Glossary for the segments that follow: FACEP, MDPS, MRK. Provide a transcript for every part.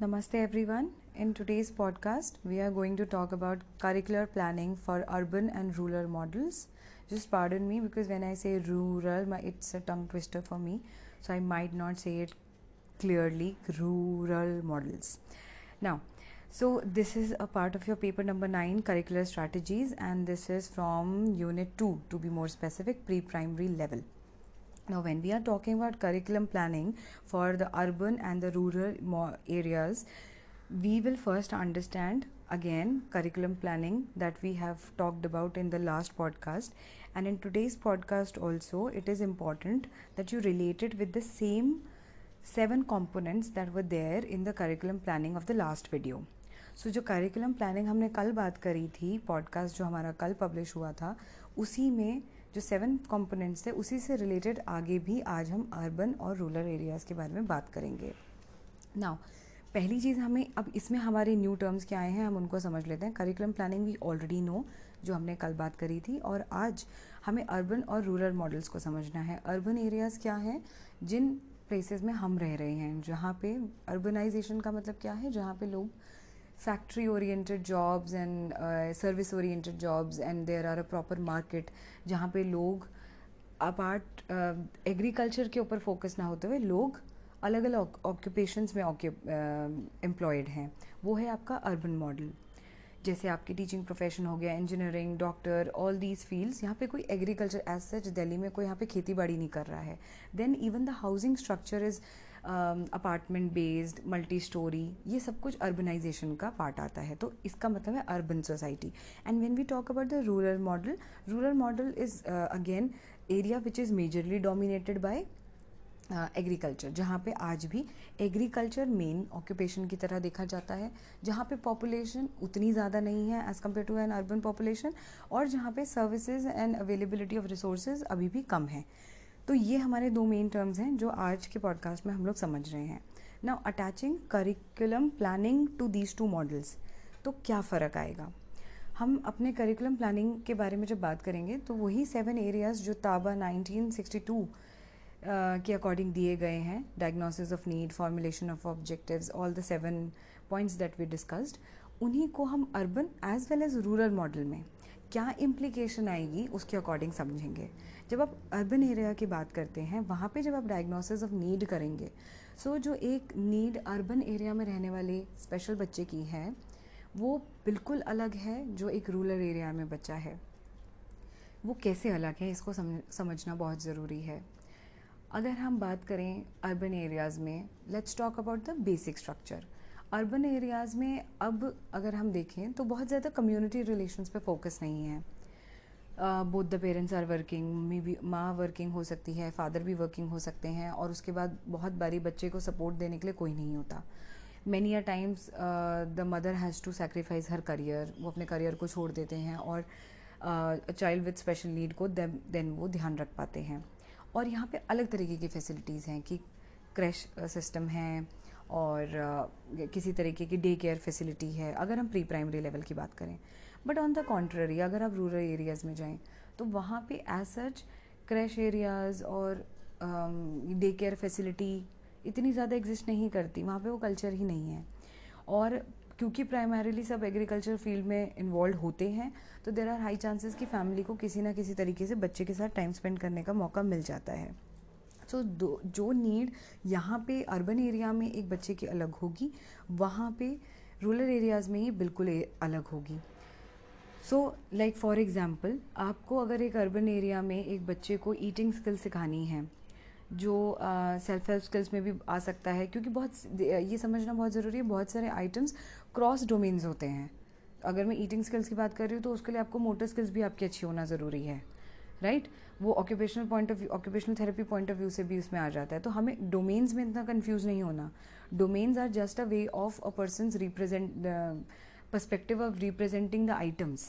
Namaste everyone. In today's podcast, we are going to talk about curricular planning for urban and rural models. Just pardon me because when I say rural, it's a tongue twister for me. So I might not say it clearly, rural models. Now, so this is a part of your paper number 9, curricular strategies, and this is from unit 2, to be more specific, pre-primary level. Now, when we are talking about curriculum planning for the urban and the rural areas, we will first understand again curriculum planning that we have talked about in the last podcast. And in today's podcast also, it is important that you relate it with the same 7 components that were there in the curriculum planning of the last video. So जो curriculum planning हमने कल बात करी थी, podcast जो हमारा कल publish हुआ था, उसी में जो 7 components थे उसी से related आगे भी आज हम urban और rural areas के बारे में बात करेंगे. Now, पहली चीज़ हमें अब इसमें हमारे new terms क्या आए हैं हम उनको समझ लेते हैं. Curriculum planning we already know जो हमने कल बात करी थी, और आज हमें urban और rural models को समझना है. Urban areas क्या हैं, जिन प्लेसेस में हम रह रहे हैं, जहाँ पे अर्बनाइजेशन का मतलब क्या है, जहाँ पे लोग factory oriented jobs and service oriented jobs and there are a proper market, जहाँ पे लोग अपार्ट एग्रीकल्चर के ऊपर फोकस ना होते हुए लोग अलग अलग ऑक्यूपेशंस में एम्प्लॉयड हैं. वो है आपका अर्बन मॉडल. जैसे आपकी टीचिंग प्रोफेशन हो गया, engineering, doctor, all these fields. यहाँ पे कोई एग्रीकल्चर एज सच दिल्ली में कोई यहाँ पे खेती बाड़ी नहीं कर रहा है. Then even the housing structure is apartment based, multi storey, ये सब कुछ अर्बनाइजेशन का पार्ट आता है. तो इसका मतलब है urban society. And when we talk about the rural model, rural model is again area which is majorly dominated by agriculture, जहाँ पे आज भी एग्रीकल्चर मेन ऑक्यूपेशन की तरह देखा जाता है, जहाँ पे पॉपुलेशन उतनी ज़्यादा नहीं है as compare to an urban population, और जहाँ पे services and availability of resources अभी भी कम है. तो ये हमारे 2 मेन टर्म्स हैं जो आज के पॉडकास्ट में हम लोग समझ रहे हैं. Now attaching curriculum planning to these 2 models, तो क्या फ़र्क आएगा. हम अपने करिकुलम प्लानिंग के बारे में जब बात करेंगे तो वही 7 एरियाज़ जो ताबा 1962 के अकॉर्डिंग दिए गए हैं, diagnosis of need, formulation of objectives, all the 7 points that we discussed, उन्हीं को हम urban as well as rural model में क्या इम्प्लीकेशन आएगी उसके अकॉर्डिंग समझेंगे. जब आप अर्बन एरिया की बात करते हैं, वहाँ पे जब आप डायग्नोसिस ऑफ नीड करेंगे, सो जो एक नीड अर्बन एरिया में रहने वाले स्पेशल बच्चे की है वो बिल्कुल अलग है जो एक रूरल एरिया में बच्चा है. वो कैसे अलग है इसको समझना बहुत ज़रूरी है. अगर हम बात करें अर्बन एरियाज़ में, let's talk about the basic structure. Urban areas में अब अगर हम देखें तो बहुत ज़्यादा कम्युनिटी रिलेशंस पे फोकस नहीं है. Both the parents are working, may be माँ वर्किंग हो सकती है, फादर भी वर्किंग हो सकते हैं, और उसके बाद बहुत बारी बच्चे को सपोर्ट देने के लिए कोई नहीं होता. Many a times the mother has to sacrifice her career, वो अपने करियर को छोड़ देते हैं और चाइल्ड विद स्पेशल नीड को देन वो ध्यान रख पाते हैं. और यहाँ पे अलग तरीके की फैसिलिटीज़ हैं कि क्रैश सिस्टम है और किसी तरीके की डे केयर फैसिलिटी है अगर हम प्री प्राइमरी लेवल की बात करें. बट ऑन द कॉन्ट्ररी, अगर आप रूरल एरियाज़ में जाएं तो वहाँ पे एज सच क्रैश एरियाज़ और डे केयर फैसिलिटी इतनी ज़्यादा एग्जिस्ट नहीं करती. वहाँ पे वो कल्चर ही नहीं है. और क्योंकि प्राइमरीली सब एग्रीकल्चर फील्ड में इन्वॉल्व होते हैं, तो देयर आर हाई चांसेस कि फैमिली को किसी ना किसी तरीके से बच्चे के साथ टाइम स्पेंड करने का मौका मिल जाता है. सो जो नीड यहाँ पे अर्बन एरिया में एक बच्चे की अलग होगी, वहाँ पे रूरल एरियाज़ में ये बिल्कुल अलग होगी. सो लाइक फॉर एग्जांपल, आपको अगर एक अर्बन एरिया में एक बच्चे को ईटिंग स्किल सिखानी है, जो सेल्फ हेल्प स्किल्स में भी आ सकता है, क्योंकि बहुत ये समझना बहुत ज़रूरी है, बहुत सारे आइटम्स क्रॉस डोमेन्स होते हैं. अगर मैं ईटिंग स्किल्स की बात कर रही हूँ तो उसके लिए आपको मोटर स्किल्स भी आपकी अच्छी होना ज़रूरी है, राइट. वो occupational point of view, occupational therapy point of view से भी उसमें आ जाता है. तो हमें डोमेन्स में इतना कन्फ्यूज़ नहीं होना. Domains are just a way of a person's perspective of representing the items.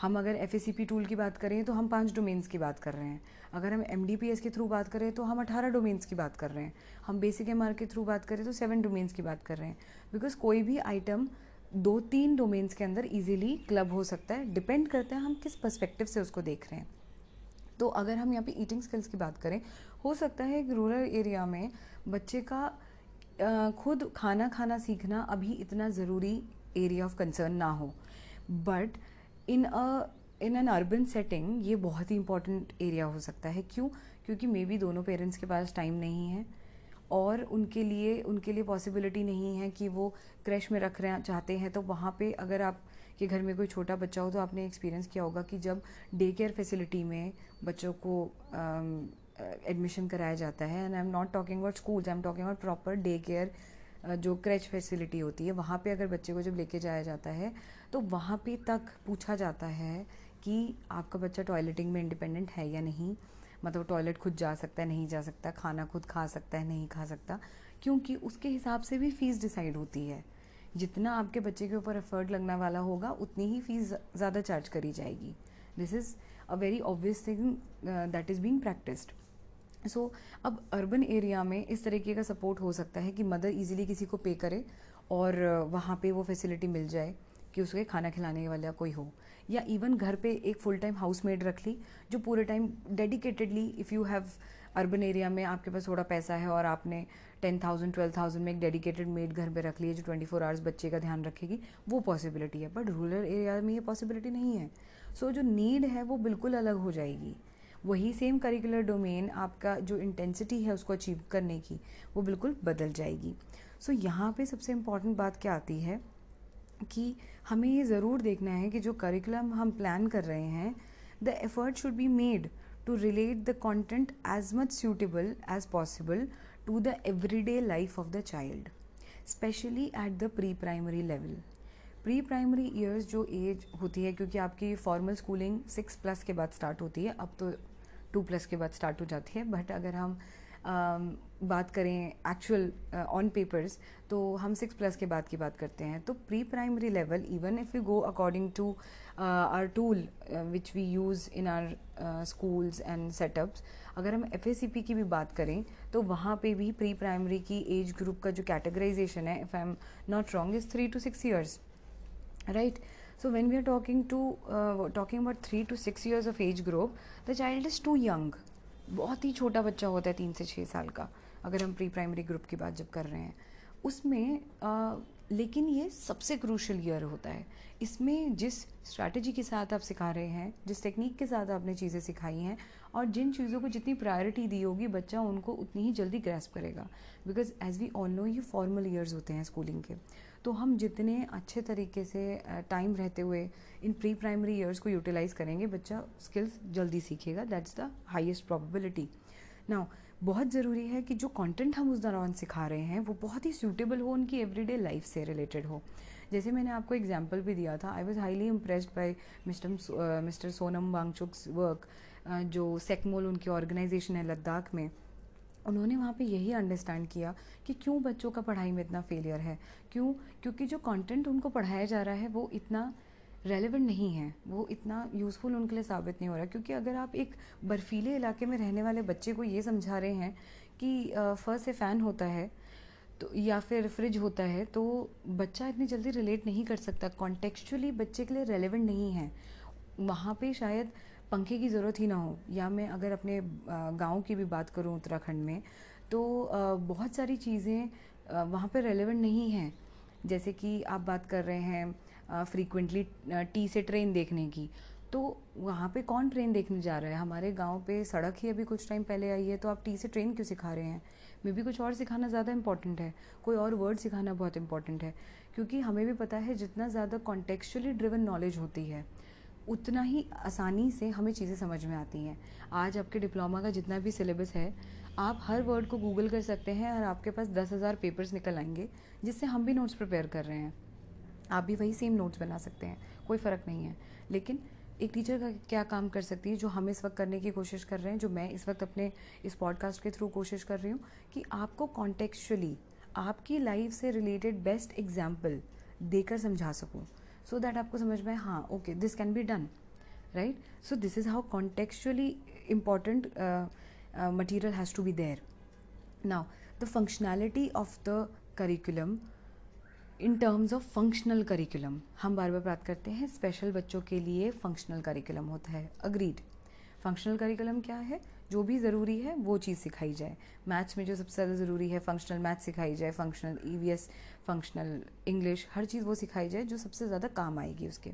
हम अगर FACP टूल की बात करें तो हम 5 डोमेन्स की बात कर रहे हैं. अगर हम MDPS के थ्रू बात करें तो हम 18 डोमेन्स की बात कर रहे हैं. हम बेसिक MR के थ्रू बात करें तो 7 डोमेन्स की बात कर रहे हैं. बिकॉज कोई भी आइटम 2-3 डोमेन्स के अंदर इजीली क्लब हो सकता है. डिपेंड करता है हम किस पर्सपेक्टिव से उसको देख रहे हैं. तो अगर हम यहाँ पे ईटिंग स्किल्स की बात करें, हो सकता है एक रूरल एरिया में बच्चे का खुद खाना खाना सीखना अभी इतना ज़रूरी एरिया ऑफ कंसर्न ना हो, but in an urban setting ये बहुत ही इंपॉर्टेंट एरिया हो सकता है। क्यों? क्योंकि मे बी दोनों पेरेंट्स के पास टाइम नहीं है और उनके लिए पॉसिबिलिटी नहीं है कि वो क्रैश में रखना चाहते हैं। तो वहाँ पे अगर आपके घर में कोई छोटा बच्चा हो तो आपने एक्सपीरियंस किया होगा कि जब डे केयर फैसिलिटी में बच्चों को एडमिशन कराया जाता है, and I am not talking about schools, I am talking about proper day care जो क्रैच फैसिलिटी होती है, वहाँ पे अगर बच्चे को जब लेके जाया जाता है तो वहाँ पे तक पूछा जाता है कि आपका बच्चा टॉयलेटिंग में इंडिपेंडेंट है या नहीं, मतलब टॉयलेट खुद जा सकता है नहीं जा सकता, खाना खुद खा सकता है नहीं खा सकता, क्योंकि उसके हिसाब से भी फ़ीस डिसाइड होती है। जितना आपके बच्चे के ऊपर एफर्ट लगने वाला होगा उतनी ही फ़ीस ज़्यादा चार्ज करी जाएगी। This is a very obvious thing that is being practised. So अब अर्बन एरिया में इस तरीके का सपोर्ट हो सकता है कि मदर इजीली किसी को पे करे और वहाँ पे वो फैसिलिटी मिल जाए कि उसके खाना खिलाने वाला कोई हो, या इवन घर पे एक फुल टाइम हाउसमेड रख ली जो पूरे time dedicatedly, if you have urban area में आपके पास थोड़ा पैसा है और आपने 10,000-12,000 में एक डेडिकेटेड मेड घर पे रख ली है जो 24 आवर्स बच्चे का ध्यान रखेगी, वो पॉसिबिलिटी है। बट रूरल एरिया में ये पॉसिबिलिटी नहीं है। सो जो नीड है वो बिल्कुल अलग हो जाएगी। वही सेम करिकुलर डोमेन, आपका जो इंटेंसिटी है उसको अचीव करने की, वो बिल्कुल बदल जाएगी। सो यहाँ पे सबसे इम्पॉर्टेंट बात क्या आती है कि हमें ये ज़रूर देखना है कि जो करिकुलम हम प्लान कर रहे हैं, the effort should be made to relate the content as much suitable as possible to the everyday life of the child, specially at the pre primary level. Pre primary years जो age होती है, क्योंकि आपकी formal schooling 6+ के बाद start होती है, अब तो 2+ के बाद स्टार्ट हो जाती है, बट अगर हम बात करें एक्चुअल ऑन पेपर्स तो हम 6+ के बाद की बात करते हैं। तो pre primary level, even if you go according to our tool which we use in our schools and setups, अगर हम FACP की भी बात करें तो वहाँ पे भी प्री प्राइमरी की एज ग्रुप का जो कैटेगराइजेशन है, if I am not wrong, is 3 to 6 years, right? So when we are talking about 3 to 6 years of age group, the child is too young. बहुत ही छोटा बच्चा होता है 3 से 6 साल का, अगर हम प्री प्राइमरी ग्रुप की बात जब कर रहे हैं उसमें। लेकिन ये सबसे क्रूशल ईयर होता है। इसमें जिस स्ट्रैटेजी के साथ आप सिखा रहे हैं, जिस टेक्निक के साथ आपने चीज़ें सिखाई हैं और जिन चीज़ों को जितनी प्रायोरिटी दी होगी, बच्चा उनको उतनी ही जल्दी ग्रैस्प करेगा। Because as we all know ये फॉर्मल ईयर्स होते हैं स्कूलिंग के। तो हम जितने अच्छे तरीके से टाइम रहते हुए इन प्री प्राइमरी ईयर्स को यूटिलाइज़ करेंगे, बच्चा स्किल्स जल्दी सीखेगा। That's the highest probability. Now बहुत ज़रूरी है कि जो कंटेंट हम उस दौरान सिखा रहे हैं वो बहुत ही सूटेबल हो, उनकी एवरीडे लाइफ से रिलेटेड हो। जैसे मैंने आपको एग्जांपल भी दिया था, I was highly impressed by mister Sonam Wangchuk's work, जो सेकमोल उनकी ऑर्गेनाइजेशन है लद्दाख में। उन्होंने वहाँ पे यही अंडरस्टैंड किया कि क्यों बच्चों का पढ़ाई में इतना फेलियर है। क्यों? क्योंकि जो कंटेंट उनको पढ़ाया जा रहा है वो इतना रेलेवेंट नहीं है, वो इतना यूज़फुल उनके लिए साबित नहीं हो रहा। क्योंकि अगर आप एक बर्फीले इलाके में रहने वाले बच्चे को ये समझा रहे हैं कि फर से फ़ैन होता है तो या फिर फ्रिज होता है, तो बच्चा इतनी जल्दी रिलेट नहीं कर सकता। कॉन्टेक्चुअली बच्चे के लिए रेलेवेंट नहीं है। वहाँ पे शायद पंखे की ज़रूरत ही ना हो। या मैं अगर अपने गाँव की भी बात करूँ उत्तराखंड में, तो बहुत सारी चीज़ें वहाँ पर रेलेवेंट नहीं हैं। जैसे कि आप बात कर रहे हैं फ्रीक्वेंटली टी से ट्रेन देखने की, तो वहाँ पे कौन ट्रेन देखने जा रहा है? हमारे गांव पे सड़क ही अभी कुछ टाइम पहले आई है, तो आप टी से ट्रेन क्यों सिखा रहे हैं? मे बी कुछ और सिखाना ज़्यादा इम्पॉर्टेंट है, कोई और वर्ड सिखाना बहुत इम्पॉर्टेंट है। क्योंकि हमें भी पता है जितना ज़्यादा कॉन्टेक्चुअली ड्रिवन नॉलेज होती है उतना ही आसानी से हमें चीज़ें समझ में आती हैं। आज आपके डिप्लोमा का जितना भी सिलेबस है, आप हर वर्ड को गूगल कर सकते हैं और आपके पास 10,000 पेपर्स निकल आएंगे, जिससे हम भी नोट्स प्रिपेयर कर रहे हैं। आप भी वही सेम नोट्स बना सकते हैं, कोई फ़र्क नहीं है। लेकिन एक टीचर का क्या काम कर सकती है जो हम इस वक्त करने की कोशिश कर रहे हैं, जो मैं इस वक्त अपने इस पॉडकास्ट के थ्रू कोशिश कर रही हूँ, कि आपको कॉन्टेक्चुअली आपकी लाइफ से रिलेटेड बेस्ट एग्जाम्पल देकर समझा सकूँ, सो दैट आपको समझ में हाँ okay this can be done, right? So this is how contextually important material has to be there. Now the functionality of the curriculum in terms of functional curriculum, हम बार बार बात करते हैं स्पेशल बच्चों के लिए फंक्शनल करिकुलम होता है, अग्रीड। फंक्शनल करिकुलम क्या है? जो भी ज़रूरी है वो चीज़ सिखाई जाए। मैथ्स में जो सबसे ज़्यादा ज़रूरी है फंक्शनल मैथ्स सिखाई जाए, फंक्शनल EVS, फंक्शनल इंग्लिश, हर चीज़ वो सिखाई जाए जो सबसे ज़्यादा काम आएगी उसके।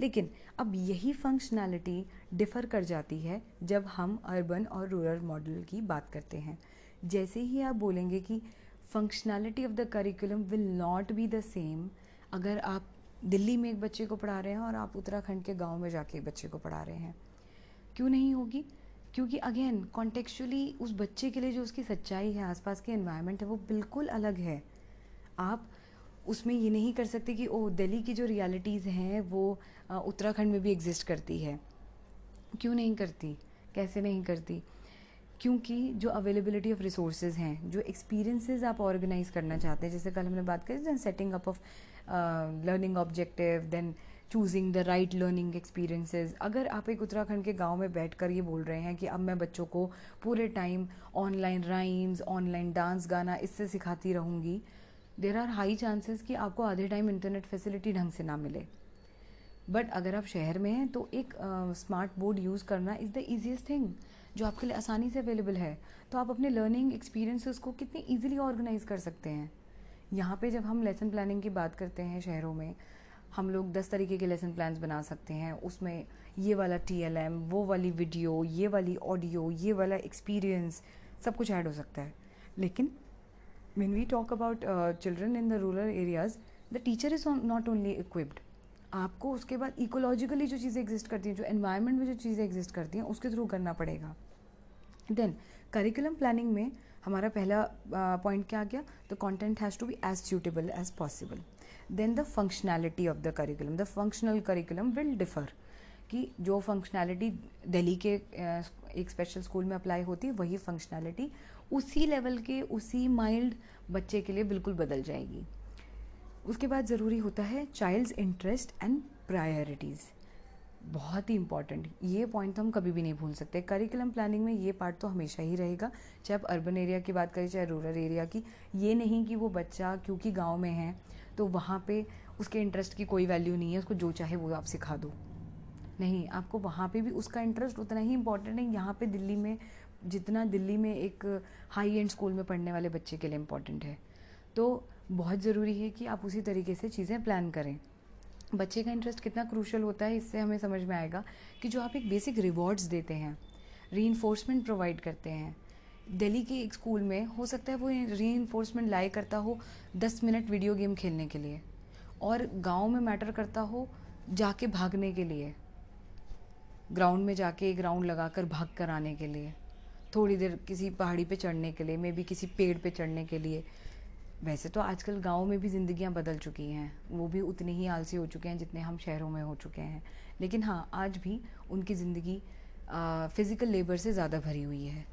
लेकिन अब यही फंक्शनैलिटी डिफ़र कर जाती है जब हम अर्बन और रूरल मॉडल की बात करते हैं। जैसे ही आप बोलेंगे कि functionality of the curriculum will not be the same, अगर आप दिल्ली में एक बच्चे को पढ़ा रहे हैं और आप उत्तराखंड के गांव में जाके एक बच्चे को पढ़ा रहे हैं, क्यों नहीं होगी? क्योंकि अगेन कॉन्टेक्चुअली उस बच्चे के लिए जो उसकी सच्चाई है, आसपास के एनवायरनमेंट है, वो बिल्कुल अलग है। आप उसमें ये नहीं कर सकते कि ओ दिल्ली की जो रियलिटीज़ हैं वो उत्तराखंड में भी एग्जिस्ट करती है। क्यों नहीं करती, कैसे नहीं करती? क्योंकि जो अवेलेबिलिटी ऑफ रिसोर्सेज हैं, जो एक्सपीरियंसेस आप ऑर्गेनाइज करना चाहते हैं, जैसे कल हमने बात करी then setting up of learning objective, then choosing the right learning experiences. अगर आप एक उत्तराखंड के गांव में बैठकर ये बोल रहे हैं कि अब मैं बच्चों को पूरे time online rhymes, online dance, गाना इससे सिखाती रहूँगी, देयर आर हाई चांसेस कि आपको आधे टाइम इंटरनेट फैसिलिटी ढंग से ना मिले। बट अगर आप शहर में हैं तो एक स्मार्ट बोर्ड यूज़ करना इज़ द ईजीएस्ट थिंग, जो आपके लिए आसानी से अवेलेबल है। तो आप अपने लर्निंग एक्सपीरियंसेस को कितने इजीली ऑर्गेनाइज कर सकते हैं। यहाँ पे जब हम लेसन प्लानिंग की बात करते हैं शहरों में, हम लोग 10 तरीके के लेसन प्लान्स बना सकते हैं, उसमें ये वाला TLM, वो वाली वीडियो, ये वाली ऑडियो, ये वाला एक्सपीरियंस, सब कुछ ऐड हो सकता है। लेकिन when we talk about children in the rural areas, the teacher is not only equipped, आपको उसके बाद इकोलॉजिकली जो चीज़ें एग्जिस्ट करती हैं, जो एनवायरनमेंट में जो चीज़ें एग्जिस्ट करती हैं, उसके थ्रू करना पड़ेगा। देन करिकुलम प्लानिंग में हमारा पहला पॉइंट क्या आ गया? The content has to be as suitable as possible. Then the functionality of the curriculum, the functional curriculum will differ, कि जो फंक्शनैलिटी दिल्ली के एक स्पेशल स्कूल में अप्लाई होती है, वही फंक्शनैलिटी उसी लेवल के, उसी माइल्ड बच्चे के लिए बिल्कुल बदल जाएगी। उसके बाद ज़रूरी होता है चाइल्ड्स इंटरेस्ट एंड प्रायोरिटीज़, बहुत ही इंपॉर्टेंट। ये पॉइंट तो हम कभी भी नहीं भूल सकते। करिकुलम प्लानिंग में ये पार्ट तो हमेशा ही रहेगा, चाहे आप अर्बन एरिया की बात करें चाहे रूरल एरिया की। ये नहीं कि वो बच्चा क्योंकि गांव में है तो वहाँ पे उसके इंटरेस्ट की कोई वैल्यू नहीं है, उसको जो चाहे वो आप सिखा दो। नहीं, आपको वहाँ पर भी उसका इंटरेस्ट उतना ही इंपॉर्टेंट है यहाँ पर दिल्ली में, जितना दिल्ली में एक हाई एंड स्कूल में पढ़ने वाले बच्चे के लिए इम्पॉर्टेंट है। तो बहुत ज़रूरी है कि आप उसी तरीके से चीज़ें प्लान करें। बच्चे का इंटरेस्ट कितना क्रूशल होता है इससे हमें समझ में आएगा कि जो आप एक बेसिक रिवॉर्ड्स देते हैं, रीइंफोर्समेंट प्रोवाइड करते हैं, दिल्ली के एक स्कूल में हो सकता है वो रीइंफोर्समेंट लाए करता हो 10 मिनट वीडियो गेम खेलने के लिए, और गाँव में मैटर करता हो जाके भागने के लिए, ग्राउंड में जाके एक राउंड लगा कर भाग कर आने के लिए, थोड़ी देर किसी पहाड़ी पर चढ़ने के लिए, मे बी किसी पेड़ पर चढ़ने के लिए। वैसे तो आजकल गाँव में भी ज़िंदगियाँ बदल चुकी हैं, वो भी उतने ही आलसी हो चुके हैं जितने हम शहरों में हो चुके हैं, लेकिन हाँ आज भी उनकी ज़िंदगी फ़िज़िकल लेबर से ज़्यादा भरी हुई है।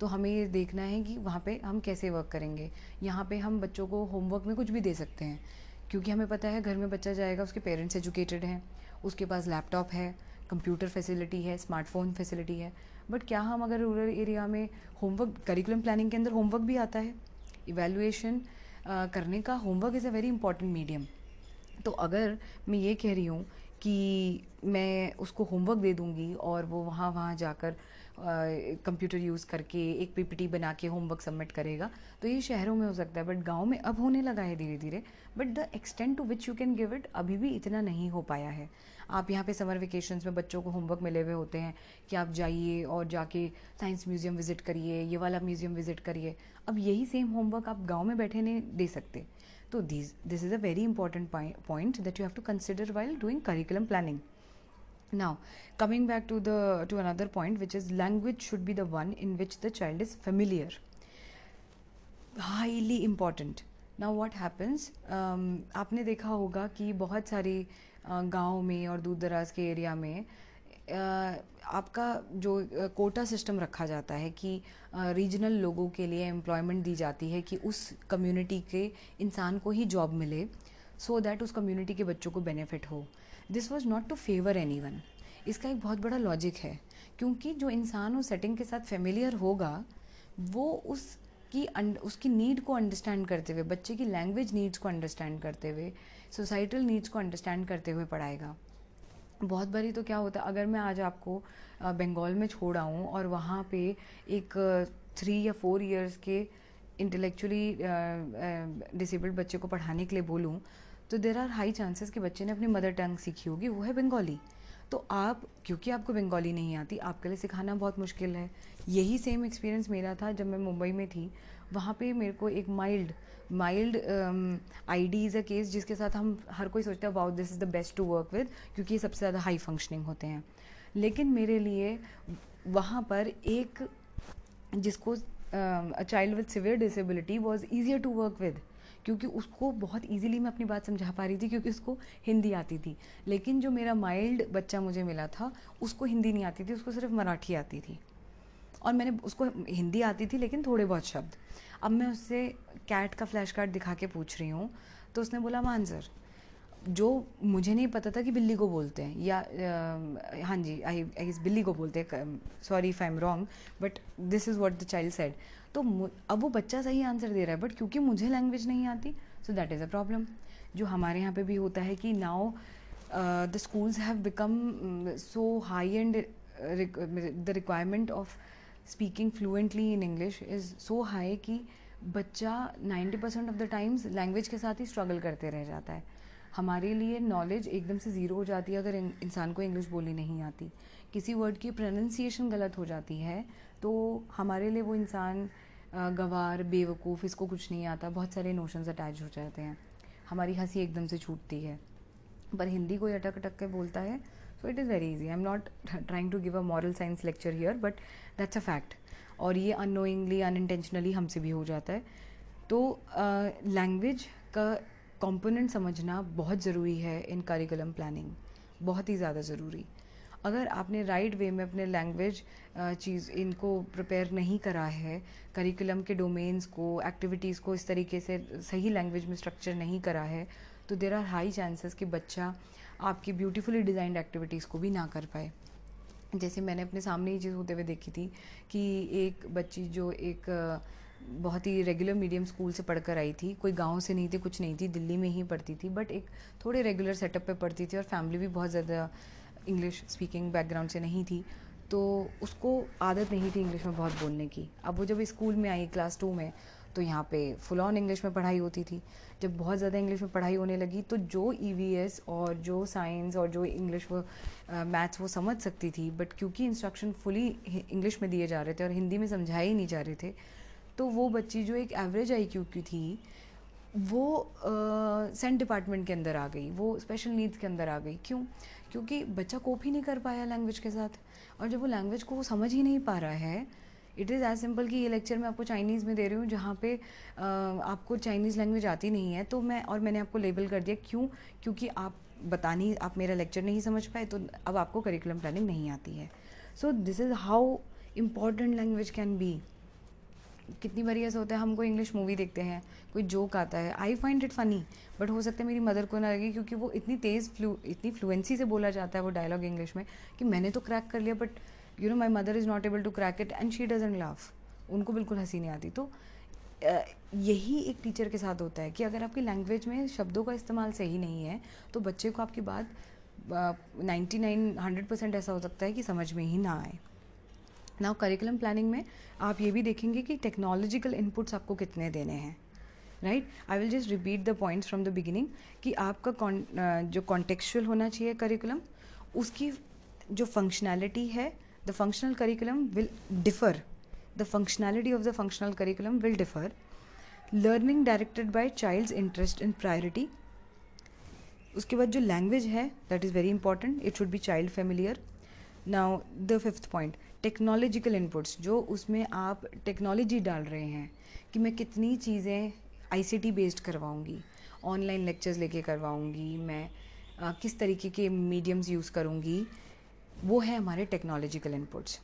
तो हमें ये देखना है कि वहाँ पे हम कैसे वर्क करेंगे। यहाँ पे हम बच्चों को होमवर्क में कुछ भी दे सकते हैं, क्योंकि हमें पता है घर में बच्चा जाएगा, उसके पेरेंट्स एजुकेटेड हैं, उसके पास लैपटॉप है, कंप्यूटर फैसिलिटी है, स्मार्टफोन फैसिलिटी है। बट क्या हम अगर रूरल एरिया में होमवर्क, करिकुलम प्लानिंग के अंदर होमवर्क भी आता है, इवैल्यूएशन करने का, homework is a very important medium. तो अगर मैं ये कह रही हूँ कि मैं उसको होमवर्क दे दूँगी और वो वहाँ जाकर कंप्यूटर यूज़ करके एक PPT बना के होमवर्क सबमिट करेगा, तो ये शहरों में हो सकता है बट गांव में अब होने लगा है धीरे धीरे। But the extent to which you can give it अभी भी इतना नहीं हो पाया है। आप यहाँ पे समर वेकेशंस में बच्चों को होमवर्क मिले हुए होते हैं कि आप जाइए और जाके साइंस म्यूज़ियम विज़िट करिए, ये वाला म्यूज़ियम विज़िट करिए। अब यही सेम होमवर्क आप गाँव में बैठे नहीं दे सकते। तो this is a very important point that you have to consider while doing curriculum planning. Now, coming back to another point, which is language should be the one in which the child is familiar. Highly important. Now, what happens? आपने देखा होगा कि बहुत सारे गाँव में और दूर दराज के एरिया में आपका जो कोटा सिस्टम रखा जाता है कि रीजनल लोगों के लिए एम्प्लॉयमेंट दी जाती है कि उस कम्युनिटी के इंसान को ही जॉब मिले, सो दैट उस कम्युनिटी के बच्चों को बेनिफिट हो। This was not to favour any one. इसका एक बहुत बड़ा लॉजिक है, क्योंकि जो इंसान उस सेटिंग के साथ फेमिलियर होगा वो उसकी नीड को अंडरस्टैंड करते हुए, बच्चे की लैंग्वेज नीड्स को अंडरस्टैंड करते हुए, सोसाइटल नीड्स को अंडरस्टैंड करते हुए पढ़ाएगा। बहुत बारी तो क्या होता है, अगर मैं आज आपको बंगाल में छोड़ा हूँ और वहाँ पे एक 3 या 4 इयर्स के इंटेलेक्चुअली डिसेबल्ड बच्चे को पढ़ाने के लिए बोलूँ, तो देर आर हाई चांसेस कि बच्चे ने अपनी मदर टंग सीखी होगी, वो है बंगाली। तो आप, क्योंकि आपको बंगाली नहीं आती, आपके लिए सिखाना बहुत मुश्किल है। यही सेम एक्सपीरियंस मेरा था जब मैं मुंबई में थी। वहाँ पे मेरे को एक mild ID is a case जिसके साथ हम हर कोई सोचता है wow this is the best to work with, क्योंकि ये सबसे ज़्यादा हाई फंक्शनिंग होते हैं। लेकिन मेरे लिए वहाँ पर एक जिसको child with severe disability was easier to work with, क्योंकि उसको बहुत इजीली मैं अपनी बात समझा पा रही थी क्योंकि उसको हिंदी आती थी। लेकिन जो मेरा माइल्ड बच्चा मुझे मिला था उसको हिंदी नहीं आती थी, उसको सिर्फ मराठी आती थी, और मैंने उसको हिंदी आती थी लेकिन थोड़े बहुत शब्द। अब मैं उससे कैट का फ्लैश कार्ड दिखा के पूछ रही हूँ तो उसने बोला मांजर, जो मुझे नहीं पता था कि बिल्ली को बोलते हैं, या हाँ जी आई इस बिल्ली को बोलते हैं, sorry if I am wrong but this is what the child said. तो अब वो बच्चा सही आंसर दे रहा है बट क्योंकि मुझे लैंग्वेज नहीं आती, so that is a problem. जो हमारे यहाँ पे भी होता है कि now the schools have become so high and the requirement of speaking fluently in English is so high कि बच्चा 90% ऑफ द टाइम्स लैंग्वेज के साथ ही स्ट्रगल करते रह जाता है। हमारे लिए नॉलेज एकदम से ज़ीरो हो जाती है अगर इंसान को इंग्लिश बोली नहीं आती। किसी वर्ड की प्रोनंसिएशन गलत हो जाती है तो हमारे लिए वो इंसान गवार, बेवकूफ़, इसको कुछ नहीं आता, बहुत सारे नोशंस अटैच हो जाते हैं। हमारी हंसी एकदम से छूटती है। पर हिंदी कोई अटक अटक के बोलता है so it is very easy. I am not trying to give a moral science lecture here but that's a fact, और ये अननोइंगली, अनइंटेंशनली हमसे भी हो जाता है। तो लैंग्वेज का कंपोनेंट समझना बहुत ज़रूरी है इन करिकुलम प्लानिंग, बहुत ही ज़्यादा ज़रूरी। अगर आपने राइट वे में अपने लैंग्वेज चीज़ इनको प्रिपेयर नहीं करा है, करिकुलम के डोमेन्स को, एक्टिविटीज़ को इस तरीके से सही लैंग्वेज में स्ट्रक्चर नहीं करा है, तो देयर आर हाई चांसेस कि बच्चा आपकी ब्यूटीफुली डिज़ाइंड एक्टिविटीज़ को भी ना कर पाए। जैसे मैंने अपने सामने ये चीज़ होते हुए देखी थी कि एक बच्ची जो एक बहुत ही रेगुलर मीडियम स्कूल से पढ़कर आई थी, कोई गांव से नहीं थी, कुछ नहीं थी, दिल्ली में ही पढ़ती थी, बट एक थोड़े रेगुलर सेटअप पे पढ़ती थी और फैमिली भी बहुत ज़्यादा इंग्लिश स्पीकिंग बैकग्राउंड से नहीं थी, तो उसको आदत नहीं थी इंग्लिश में बहुत बोलने की। अब वो जब स्कूल में आई क्लास 2 में, तो यहाँ पे फुल ऑन इंग्लिश में पढ़ाई होती थी। जब बहुत ज़्यादा इंग्लिश में पढ़ाई होने लगी तो जो EVS और जो साइंस और जो इंग्लिश वो मैथ्स वो समझ सकती थी, बट क्योंकि इंस्ट्रक्शन फुली इंग्लिश में दिए जा रहे थे और हिंदी में समझाए ही नहीं जा रहे थे, तो वो बच्ची जो एक एवरेज IQ की थी वो सेंट डिपार्टमेंट के अंदर आ गई, वो स्पेशल नीड्स के अंदर आ गई। क्यों? क्योंकि बच्चा कोप ही नहीं कर पाया लैंग्वेज के साथ, और जब वो लैंग्वेज को समझ ही नहीं पा रहा है, इट इज़ एज सिंपल कि ये लेक्चर मैं आपको चाइनीज़ में दे रही हूँ जहाँ पे आपको चाइनीज़ लैंग्वेज आती नहीं है, तो मैंने आपको लेबल कर दिया। क्यों? क्योंकि आप मेरा लेक्चर नहीं समझ पाए, तो अब आपको करिकुलम प्लानिंग नहीं आती है। So this is how important language can be. कितनी बार ऐसा होता है, हमको इंग्लिश मूवी देखते हैं, कोई जोक आता है, I find it funny, but हो सकता है मेरी मदर को ना लगे क्योंकि वो इतनी फ्लुएंसी से बोला जाता है वो डायलॉग इंग्लिश में कि मैंने तो क्रैक कर लिया, but you know my mother is not able to crack it and she doesn't laugh. उनको बिल्कुल हंसी नहीं आती। तो यही एक टीचर के साथ होता है कि अगर आपकी लैंग्वेज में शब्दों का इस्तेमाल सही नहीं है तो बच्चे को आपकी बात 99-100% ऐसा हो सकता है कि समझ में ही ना आए। नाउ करिकुलम प्लानिंग में आप ये भी देखेंगे कि टेक्नोलॉजिकल इनपुट्स आपको कितने देने हैं, right? I will just repeat the points from the beginning कि आपका जो कॉन्टेक्चुअल होना चाहिए करिकुलम, उसकी जो फंक्शनैलिटी है, the functional curriculum will differ, the functionality of the functional curriculum will differ. Learning directed by child's interest and priority. उसके बाद जो लैंग्वेज है that is very important, it should be child familiar. Now the fifth point, technological inputs, जो उसमें आप technology डाल रहे हैं कि मैं कितनी चीज़ें ICT बेस्ड करवाऊँगी, ऑनलाइन लेक्चर्स लेके करवाऊँगी, मैं किस तरीके के मीडियम्स यूज़ करूँगी, वो है हमारे टेक्नोलॉजिकल इनपुट्स।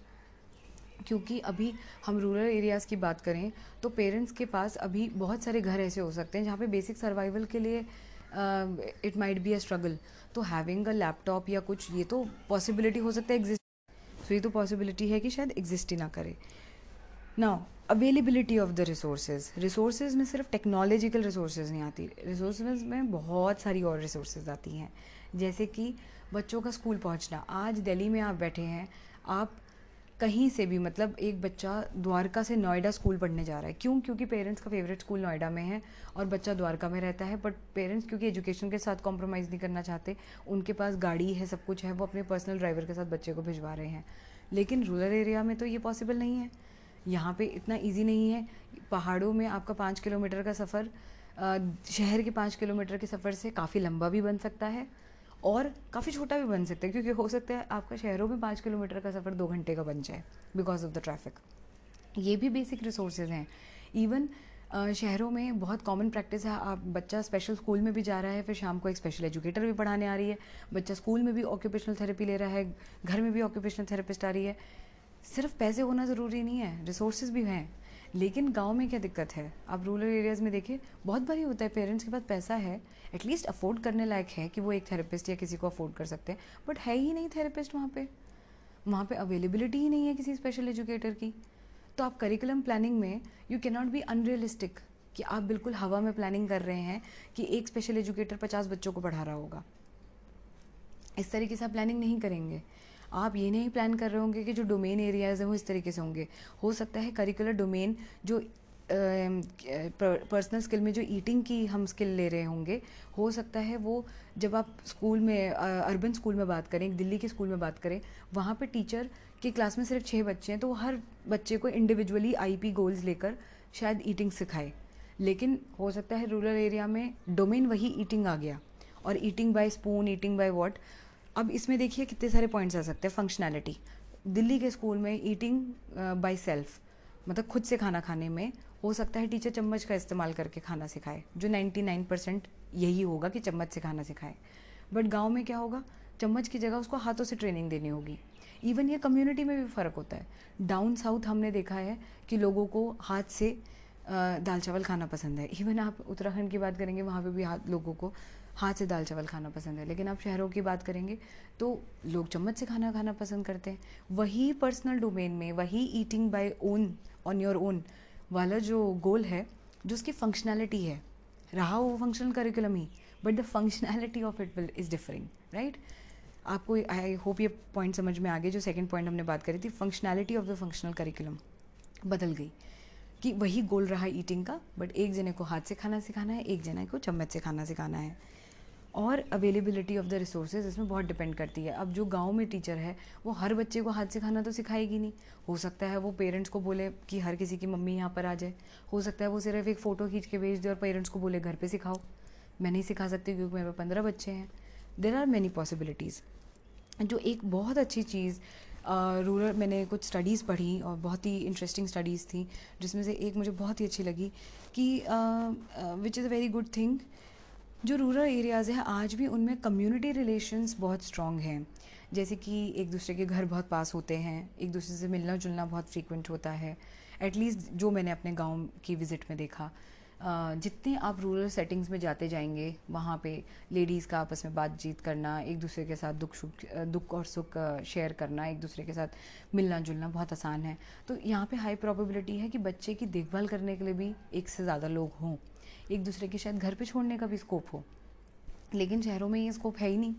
क्योंकि अभी हम रूरल एरियाज़ की बात करें तो पेरेंट्स के पास अभी बहुत सारे घर ऐसे हो सकते हैं जहाँ पे बेसिक सर्वाइवल के लिए it might be a struggle. तो हैविंग अ लैपटॉप या कुछ, ये तो पॉसिबिलिटी हो सकता है एग्जिस्ट, तो ये तो पॉसिबिलिटी है कि शायद एग्जिस्ट ही ना करे। Now availability of the resources, resources में सिर्फ टेक्नोलॉजिकल रिसोर्सेज नहीं आती, रिसोर्सेज में बहुत सारी और रिसोर्सेज आती हैं, जैसे कि बच्चों का स्कूल पहुंचना। आज दिल्ली में आप बैठे हैं, आप कहीं से भी, मतलब एक बच्चा द्वारका से नोएडा स्कूल पढ़ने जा रहा है, क्यों? क्योंकि पेरेंट्स का फेवरेट स्कूल नोएडा में है और बच्चा द्वारका में रहता है, बट पेरेंट्स क्योंकि एजुकेशन के साथ कॉम्प्रोमाइज़ नहीं करना चाहते, उनके पास गाड़ी है, सब कुछ है, वो अपने पर्सनल ड्राइवर के साथ बच्चे को भिजवा रहे हैं। लेकिन रूरल एरिया में तो ये पॉसिबल नहीं है, यहाँ पे इतना ईजी नहीं है। पहाड़ों में आपका 5 किलोमीटर का सफ़र शहर के 5 किलोमीटर के सफ़र से काफ़ी लंबा भी बन सकता है और काफ़ी छोटा भी बन सकता है, क्योंकि हो सकता है आपका शहरों में 5 किलोमीटर का सफ़र 2 घंटे का बन जाए बिकॉज ऑफ द ट्रैफिक। ये भी बेसिक रिसोर्सेज हैं। इवन शहरों में बहुत कॉमन प्रैक्टिस है, आप बच्चा स्पेशल स्कूल में भी जा रहा है, फिर शाम को एक स्पेशल एजुकेटर भी पढ़ाने आ रही है, बच्चा स्कूल में भी ऑक्यूपेशनल थेरेपी ले रहा है, घर में भी ऑक्यूपेशनल थेरेपिस्ट आ रही है। सिर्फ पैसे होना ज़रूरी नहीं है, रिसोर्सेज भी हैं। लेकिन गांव में क्या दिक्कत है, आप रूरल एरियाज़ में देखिए, बहुत बार ये होता है पेरेंट्स के पास पैसा है, एटलीस्ट अफोर्ड करने लायक है कि वो एक थेरेपिस्ट या किसी को अफोर्ड कर सकते हैं, बट है ही नहीं थेरेपिस्ट वहाँ पे अवेलेबिलिटी ही नहीं है किसी स्पेशल एजुकेटर की। तो आप करिकुलम प्लानिंग में you can not be unrealistic कि आप बिल्कुल हवा में प्लानिंग कर रहे हैं कि एक स्पेशल एजुकेटर 50 बच्चों को पढ़ा रहा होगा। इस तरीके से आप प्लानिंग नहीं करेंगे। आप ये नहीं प्लान कर रहे होंगे कि जो डोमेन एरियाज़ हैं वो इस तरीके से होंगे। हो सकता है करिकुलर डोमेन जो पर्सनल स्किल में जो ईटिंग की हम स्किल ले रहे होंगे, हो सकता है वो जब आप स्कूल में अर्बन स्कूल में बात करें, दिल्ली के स्कूल में बात करें, वहाँ पे टीचर की क्लास में सिर्फ 6 बच्चे हैं, तो वो हर बच्चे को इंडिविजुअली आईपी गोल्स लेकर शायद ईटिंग सिखाए। लेकिन हो सकता है रूरल एरिया में डोमेन वही ईटिंग आ गया, और eating by spoon, eating by what. अब इसमें देखिए कितने सारे पॉइंट्स आ सकते हैं। फंक्शनैलिटी, दिल्ली के स्कूल में ईटिंग बाय सेल्फ, मतलब खुद से खाना खाने में, हो सकता है टीचर चम्मच का इस्तेमाल करके खाना सिखाए, जो 99% यही होगा कि चम्मच से खाना सिखाए। बट गांव में क्या होगा, चम्मच की जगह उसको हाथों से ट्रेनिंग देनी होगी। इवन ये कम्युनिटी में भी फ़र्क होता है। डाउन साउथ हमने देखा है कि लोगों को हाथ से दाल चावल खाना पसंद है। इवन आप उत्तराखंड की बात करेंगे, वहाँ पे भी लोगों को हाथ से दाल चावल खाना पसंद है। लेकिन आप शहरों की बात करेंगे तो लोग चम्मच से खाना खाना पसंद करते हैं। वही पर्सनल डोमेन में वही eating by own on your own वाला जो गोल है, जो उसकी फंक्शनैलिटी है, रहा वो फंक्शनल करिकुलम ही, but the functionality of it will is differing, right. आपको आई होप ये पॉइंट समझ में आ गए। जो सेकेंड पॉइंट हमने बात करी थी, functionality of the functional curriculum बदल गई कि वही गोल रहा ईटिंग का, बट एक जने को हाथ से खाना सिखाना है, एक जने को चम्मच से खाना सिखाना है। और अवेलेबिलिटी ऑफ द रिसोर्सेज इसमें बहुत डिपेंड करती है। अब जो गांव में टीचर है वो हर बच्चे को हाथ से खाना तो सिखाएगी नहीं, हो सकता है वो पेरेंट्स को बोले कि हर किसी की मम्मी यहाँ पर आ जाए, हो सकता है वो सिर्फ एक फ़ोटो खींच के भेज दे और पेरेंट्स को बोले घर पे सिखाओ, मैं नहीं सिखा सकती क्योंकि मेरे पास 15 बच्चे हैं। There are many possibilities. जो एक बहुत अच्छी चीज़ रूरल, मैंने कुछ स्टडीज़ पढ़ी और बहुत ही इंटरेस्टिंग स्टडीज़ थी, जिसमें से एक मुझे बहुत ही अच्छी लगी कि which is a very good thing, जो रूरल एरियाज़ हैं आज भी उनमें कम्युनिटी रिलेशंस बहुत स्ट्रॉन्ग हैं। जैसे कि एक दूसरे के घर बहुत पास होते हैं, एक दूसरे से मिलना जुलना बहुत फ्रीक्वेंट होता है। एटलीस्ट जो मैंने अपने गाँव की विज़िट में देखा, जितने आप रूरल सेटिंग्स में जाते जाएंगे, वहाँ पे लेडीज़ का आपस में बातचीत करना, एक दूसरे के साथ दुख और सुख शेयर करना, एक दूसरे के साथ मिलना जुलना बहुत आसान है। तो यहाँ पे हाई प्रोबेबिलिटी है कि बच्चे की देखभाल करने के लिए भी 1 से ज़्यादा लोग हों, एक दूसरे के शायद घर पे छोड़ने का भी स्कोप हो। लेकिन शहरों में ये स्कोप है ही नहीं,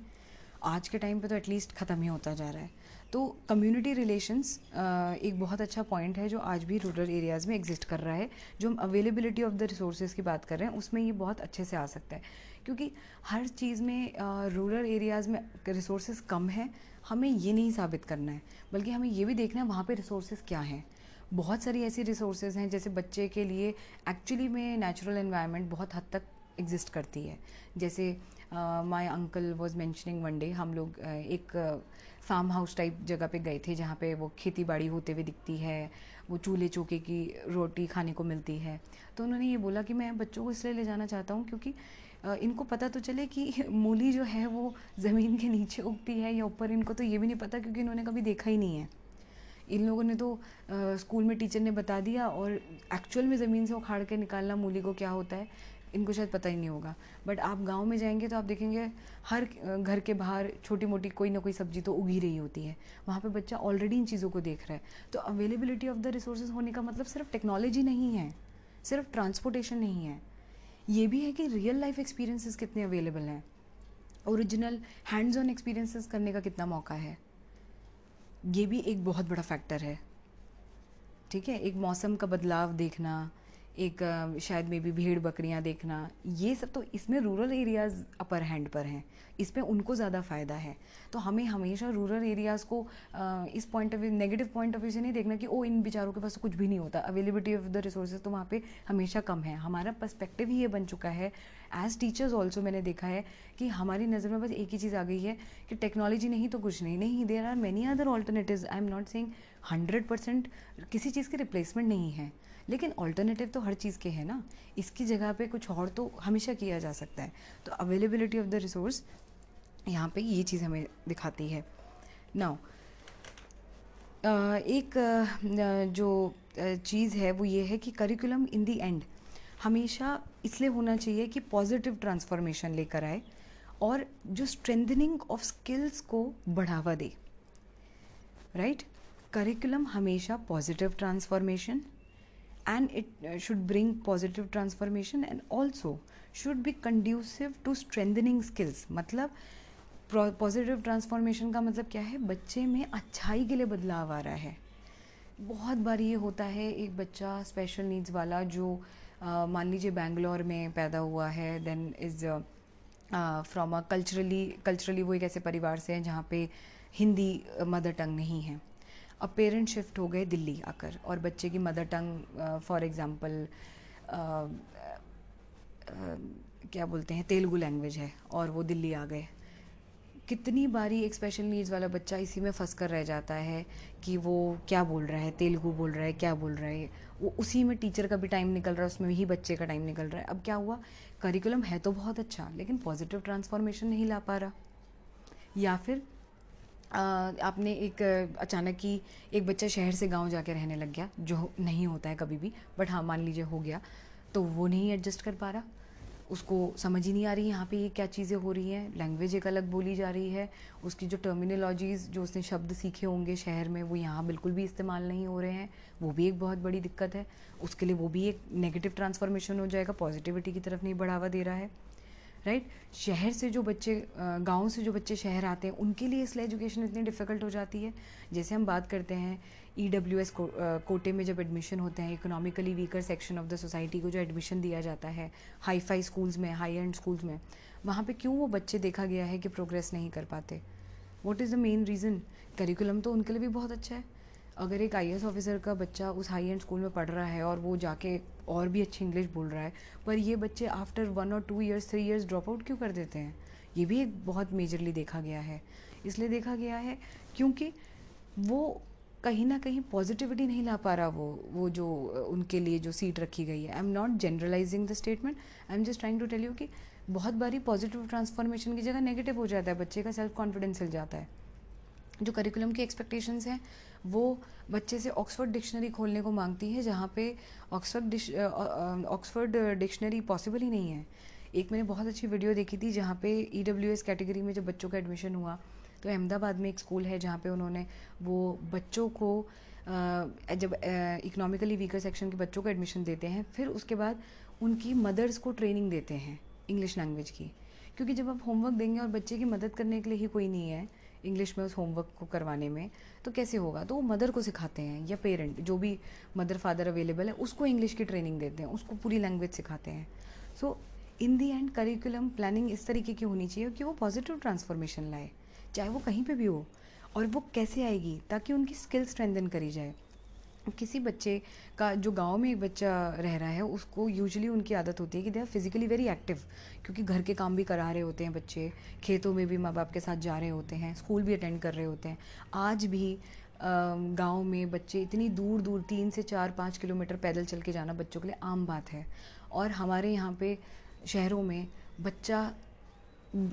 आज के टाइम पे तो एटलीस्ट ख़त्म ही होता जा रहा है। तो कम्युनिटी रिलेशंस एक बहुत अच्छा पॉइंट है जो आज भी रूरल एरियाज़ में एग्जिस्ट कर रहा है। जो हम अवेलेबिलिटी ऑफ द रिसोर्सेज की बात कर रहे हैं, उसमें ये बहुत अच्छे से आ सकता है, क्योंकि हर चीज़ में रूरल एरियाज़ में रिसोर्सेज कम है। हमें ये नहीं साबित करना है, बल्कि हमें ये भी देखना है वहाँ पर रिसोर्सेज क्या हैं। बहुत सारी ऐसी रिसोर्सेज हैं, जैसे बच्चे के लिए एक्चुअली में नेचुरल एन्वायरमेंट बहुत हद तक एग्जिस्ट करती है। जैसे my uncle was mentioning one day, हम लोग एक फार्म हाउस टाइप जगह पे गए थे, जहाँ पे वो खेती बाड़ी होते हुए दिखती है, वो चूल्हे चौके की रोटी खाने को मिलती है। तो उन्होंने ये बोला कि मैं बच्चों को इसलिए ले जाना चाहता हूँ क्योंकि इनको पता तो चले कि मूली जो है वो ज़मीन के नीचे उगती है या ऊपर, इनको तो ये भी नहीं पता क्योंकि इन्होंने कभी देखा ही नहीं है। इन लोगों ने तो स्कूल में टीचर ने बता दिया, और एक्चुअल में ज़मीन से उखाड़ के निकालना मूली को क्या होता है इनको शायद पता ही नहीं होगा। बट आप गांव में जाएंगे तो आप देखेंगे हर घर के बाहर छोटी मोटी कोई ना कोई सब्जी तो उगी रही होती है, वहाँ पे बच्चा ऑलरेडी इन चीज़ों को देख रहा है। तो अवेलेबिलिटी ऑफ द रिसोर्सेज होने का मतलब सिर्फ टेक्नोलॉजी नहीं है, सिर्फ ट्रांसपोर्टेशन नहीं है, ये भी है कि रियल लाइफ एक्सपीरियंसेस कितने अवेलेबल हैं, ओरिजिनल हैंड्स ऑन एक्सपीरियंसेस करने का कितना मौका है, ये भी एक बहुत बड़ा फैक्टर है। ठीक है, एक मौसम का बदलाव देखना, एक शायद मे भी भेड़ बकरियां देखना, ये सब तो इसमें रूरल एरियाज़ अपर हैंड पर हैं, इसमें उनको ज़्यादा फ़ायदा है। तो हमें हमेशा रूरल एरियाज़ को इस point of view, negative point of view से नहीं देखना कि ओ इन बेचारों के पास तो कुछ भी नहीं होता, अवेलेबिलिटी ऑफ द रिसोर्सेज तो वहाँ पे हमेशा कम है। हमारा पर्सपेक्टिव ही ये बन चुका है एज टीचर्स ऑल्सो, मैंने देखा है कि हमारी नज़र में बस एक ही चीज़ आ गई है कि टेक्नोलॉजी नहीं तो कुछ नहीं। नहीं, there are many other alternatives. I am not saying 100% किसी चीज़ की रिप्लेसमेंट नहीं है, लेकिन ऑल्टरनेटिव तो हर चीज़ के है ना, इसकी जगह पे कुछ और तो हमेशा किया जा सकता है। तो अवेलेबिलिटी ऑफ द रिसोर्स यहाँ पे ये चीज़ हमें दिखाती है। नाउ एक जो चीज़ है वो ये है कि करिकुलम इन दी एंड हमेशा इसलिए होना चाहिए कि पॉजिटिव ट्रांसफॉर्मेशन लेकर आए और जो स्ट्रेंथनिंग ऑफ स्किल्स को बढ़ावा दे। राइट, करिकुलम हमेशा positive transformation and it should bring positive transformation and also should be conducive to strengthening skills। मतलब positive transformation का मतलब क्या है, बच्चे में अच्छाई के लिए बदलाव आ रहा है। बहुत बार ये होता है एक बच्चा स्पेशल नीड्स वाला जो मान लीजिए बैंगलोर में पैदा हुआ है, then is from a culturally वो एक ऐसे परिवार से हैं जहाँ पे हिंदी मदर टंग नहीं है। अब पेरेंट शिफ्ट हो गए दिल्ली आकर और बच्चे की मदर टंग फॉर एग्जांपल क्या बोलते हैं, तेलुगु लैंग्वेज है और वो दिल्ली आ गए। कितनी बारी एक स्पेशल नीड्स वाला बच्चा इसी में फंस कर रह जाता है कि वो क्या बोल रहा है, तेलुगु बोल रहा है, क्या बोल रहा है, वो उसी में टीचर का भी टाइम निकल रहा है, उसमें ही बच्चे का टाइम निकल रहा है। अब क्या हुआ, करिकुलम है तो बहुत अच्छा लेकिन पॉजिटिव ट्रांसफॉर्मेशन नहीं ला पा रहा। या फिर आपने एक अचानक ही एक बच्चा शहर से गांव जाके रहने लग गया, जो नहीं होता है कभी भी, बट हाँ मान लीजिए हो गया, तो वो नहीं एडजस्ट कर पा रहा, उसको समझ ही नहीं आ रही यहाँ पे ये क्या चीज़ें हो रही हैं, लैंग्वेज एक अलग बोली जा रही है, उसकी जो टर्मिनोलॉजीज़ जो उसने शब्द सीखे होंगे शहर में वो यहाँ बिल्कुल भी इस्तेमाल नहीं हो रहे हैं, वो भी एक बहुत बड़ी दिक्कत है। उसके लिए वो भी एक नेगेटिव ट्रांसफॉर्मेशन हो जाएगा, पॉजिटिविटी की तरफ नहीं बढ़ावा दे रहा है। राइट, शहर से जो बच्चे गांव से जो बच्चे शहर आते हैं उनके लिए इसलिए एजुकेशन इतनी डिफ़िकल्ट हो जाती है। जैसे हम बात करते हैं EWS कोटे में जब एडमिशन होते हैं, economically weaker section of the society को जो एडमिशन दिया जाता है हाई फाई स्कूल्स में, हाई एंड स्कूल्स में, वहाँ पे क्यों वो बच्चे देखा गया है कि प्रोग्रेस नहीं कर पाते। What is the main reason, curriculum तो उनके लिए भी बहुत अच्छा है। अगर एक IAS ऑफिसर का बच्चा उस हाई एंड स्कूल में पढ़ रहा है और वो जाके और भी अच्छी इंग्लिश बोल रहा है, पर ये बच्चे आफ्टर 1 और 2 ईयर्स 3 ईयर्स ड्रॉप आउट क्यों कर देते हैं, ये भी एक बहुत मेजरली देखा गया है। इसलिए देखा गया है क्योंकि वो कहीं ना कहीं पॉजिटिविटी नहीं ला पा रहा, वो जो उनके लिए जो सीट रखी गई है। I am not generalising the statement, I am just trying to tell you कि बहुत बारी पॉजिटिव ट्रांसफॉर्मेशन की जगह नेगेटिव हो जाता है, बच्चे का सेल्फ कॉन्फिडेंस हिल जाता है। जो करिकुलम की एक्सपेक्टेशंस हैं वो बच्चे से ऑक्सफोर्ड डिक्शनरी खोलने को मांगती है, जहाँ पे ऑक्सफोर्ड डिक्शनरी पॉसिबल ही नहीं है। एक मैंने बहुत अच्छी वीडियो देखी थी जहाँ पे EWS कैटेगरी में जब बच्चों का एडमिशन हुआ तो अहमदाबाद में एक स्कूल है जहाँ पे उन्होंने वो बच्चों को जब इकोनॉमिकली वीकर सेक्शन के बच्चों को एडमिशन देते हैं फिर उसके बाद उनकी मदर्स को ट्रेनिंग देते हैं इंग्लिश लैंग्वेज की, क्योंकि जब आप होमवर्क देंगे और बच्चे की मदद करने के लिए ही कोई नहीं है इंग्लिश में उस होमवर्क को करवाने में तो कैसे होगा। तो वो मदर को सिखाते हैं या पेरेंट जो भी मदर फादर अवेलेबल है उसको इंग्लिश की ट्रेनिंग देते हैं, उसको पूरी लैंग्वेज सिखाते हैं। So in the end curriculum planning इस तरीके की होनी चाहिए कि वो पॉजिटिव ट्रांसफॉर्मेशन लाए, चाहे वो कहीं पे भी हो। और वो कैसे आएगी, ताकि उनकी स्किल स्ट्रेंथन करी जाए। किसी बच्चे का जो गांव में एक बच्चा रह रहा है उसको यूजुअली उनकी आदत होती है कि they are physically very active, क्योंकि घर के काम भी करा रहे होते हैं बच्चे, खेतों में भी माँ बाप के साथ जा रहे होते हैं, स्कूल भी अटेंड कर रहे होते हैं। आज भी गांव में बच्चे इतनी दूर दूर 3 से 4-5 किलोमीटर पैदल चल के जाना बच्चों के लिए आम बात है। और हमारे यहाँ पे शहरों में बच्चा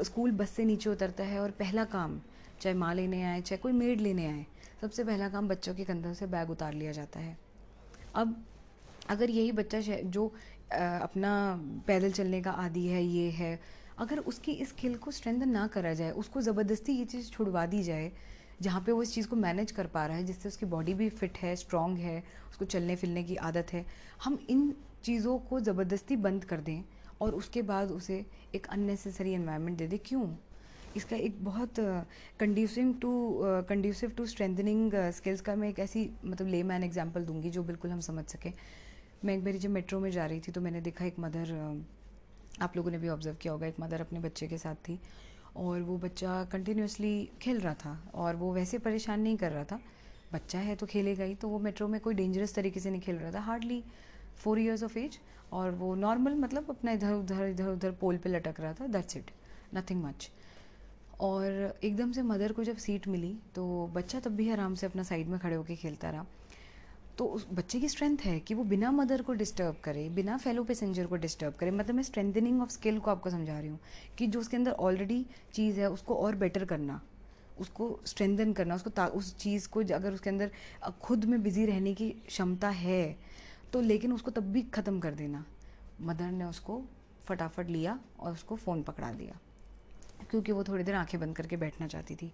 स्कूल बस से नीचे उतरता है और पहला काम, चाहे माँ लेने आए चाहे कोई मेड लेने आए, सबसे पहला काम बच्चों के कंधों से बैग उतार लिया जाता है। अब अगर यही बच्चा जो अपना पैदल चलने का आदी है, ये है, अगर उसकी इस स्किल को स्ट्रेंथन ना करा जाए, उसको ज़बरदस्ती ये चीज़ छुड़वा दी जाए जहाँ पे वो इस चीज़ को मैनेज कर पा रहा है, जिससे उसकी बॉडी भी फिट है, स्ट्रॉन्ग है, उसको चलने फिरने की आदत है, हम इन चीज़ों को ज़बरदस्ती बंद कर दें और उसके बाद उसे एक अननेसेसरी एनवायरनमेंट दे दें। क्यों? इसका एक बहुत कंड्यूसिव टू स्ट्रेंथनिंग स्किल्स का मैं एक ऐसी मतलब लेमैन एग्जांपल दूंगी जो बिल्कुल हम समझ सकें। मैं एक बारी जब मेट्रो में जा रही थी तो मैंने देखा एक मदर, आप लोगों ने भी ऑब्जर्व किया होगा, एक मदर अपने बच्चे के साथ थी और वो बच्चा कंटिन्यूसली खेल रहा था और वो वैसे परेशान नहीं कर रहा था, बच्चा है तो खेलेगा ही, तो वो मेट्रो में कोई डेंजरस तरीके से नहीं खेल रहा था, हार्डली 4 years ऑफ एज, और वो नॉर्मल मतलब अपना इधर उधर पोल पे लटक रहा था, दैट्स इट, नथिंग मच। और एकदम से मदर को जब सीट मिली तो बच्चा तब भी आराम से अपना साइड में खड़े होकर खेलता रहा। तो उस बच्चे की स्ट्रेंथ है कि वो बिना मदर को डिस्टर्ब करे, बिना फेलो पैसेंजर को डिस्टर्ब करे। मतलब मैं स्ट्रेंथनिंग ऑफ स्किल को आपको समझा रही हूँ कि जो उसके अंदर ऑलरेडी चीज़ है उसको और बेटर करना, उसको स्ट्रेंथन करना, उसको उस चीज़ को अगर उसके अंदर खुद में बिजी रहने की क्षमता है तो, लेकिन उसको तब भी ख़त्म कर देना। मदर ने उसको फटाफट लिया और उसको फ़ोन पकड़ा दिया क्योंकि वो थोड़ी देर आंखें बंद करके बैठना चाहती थी।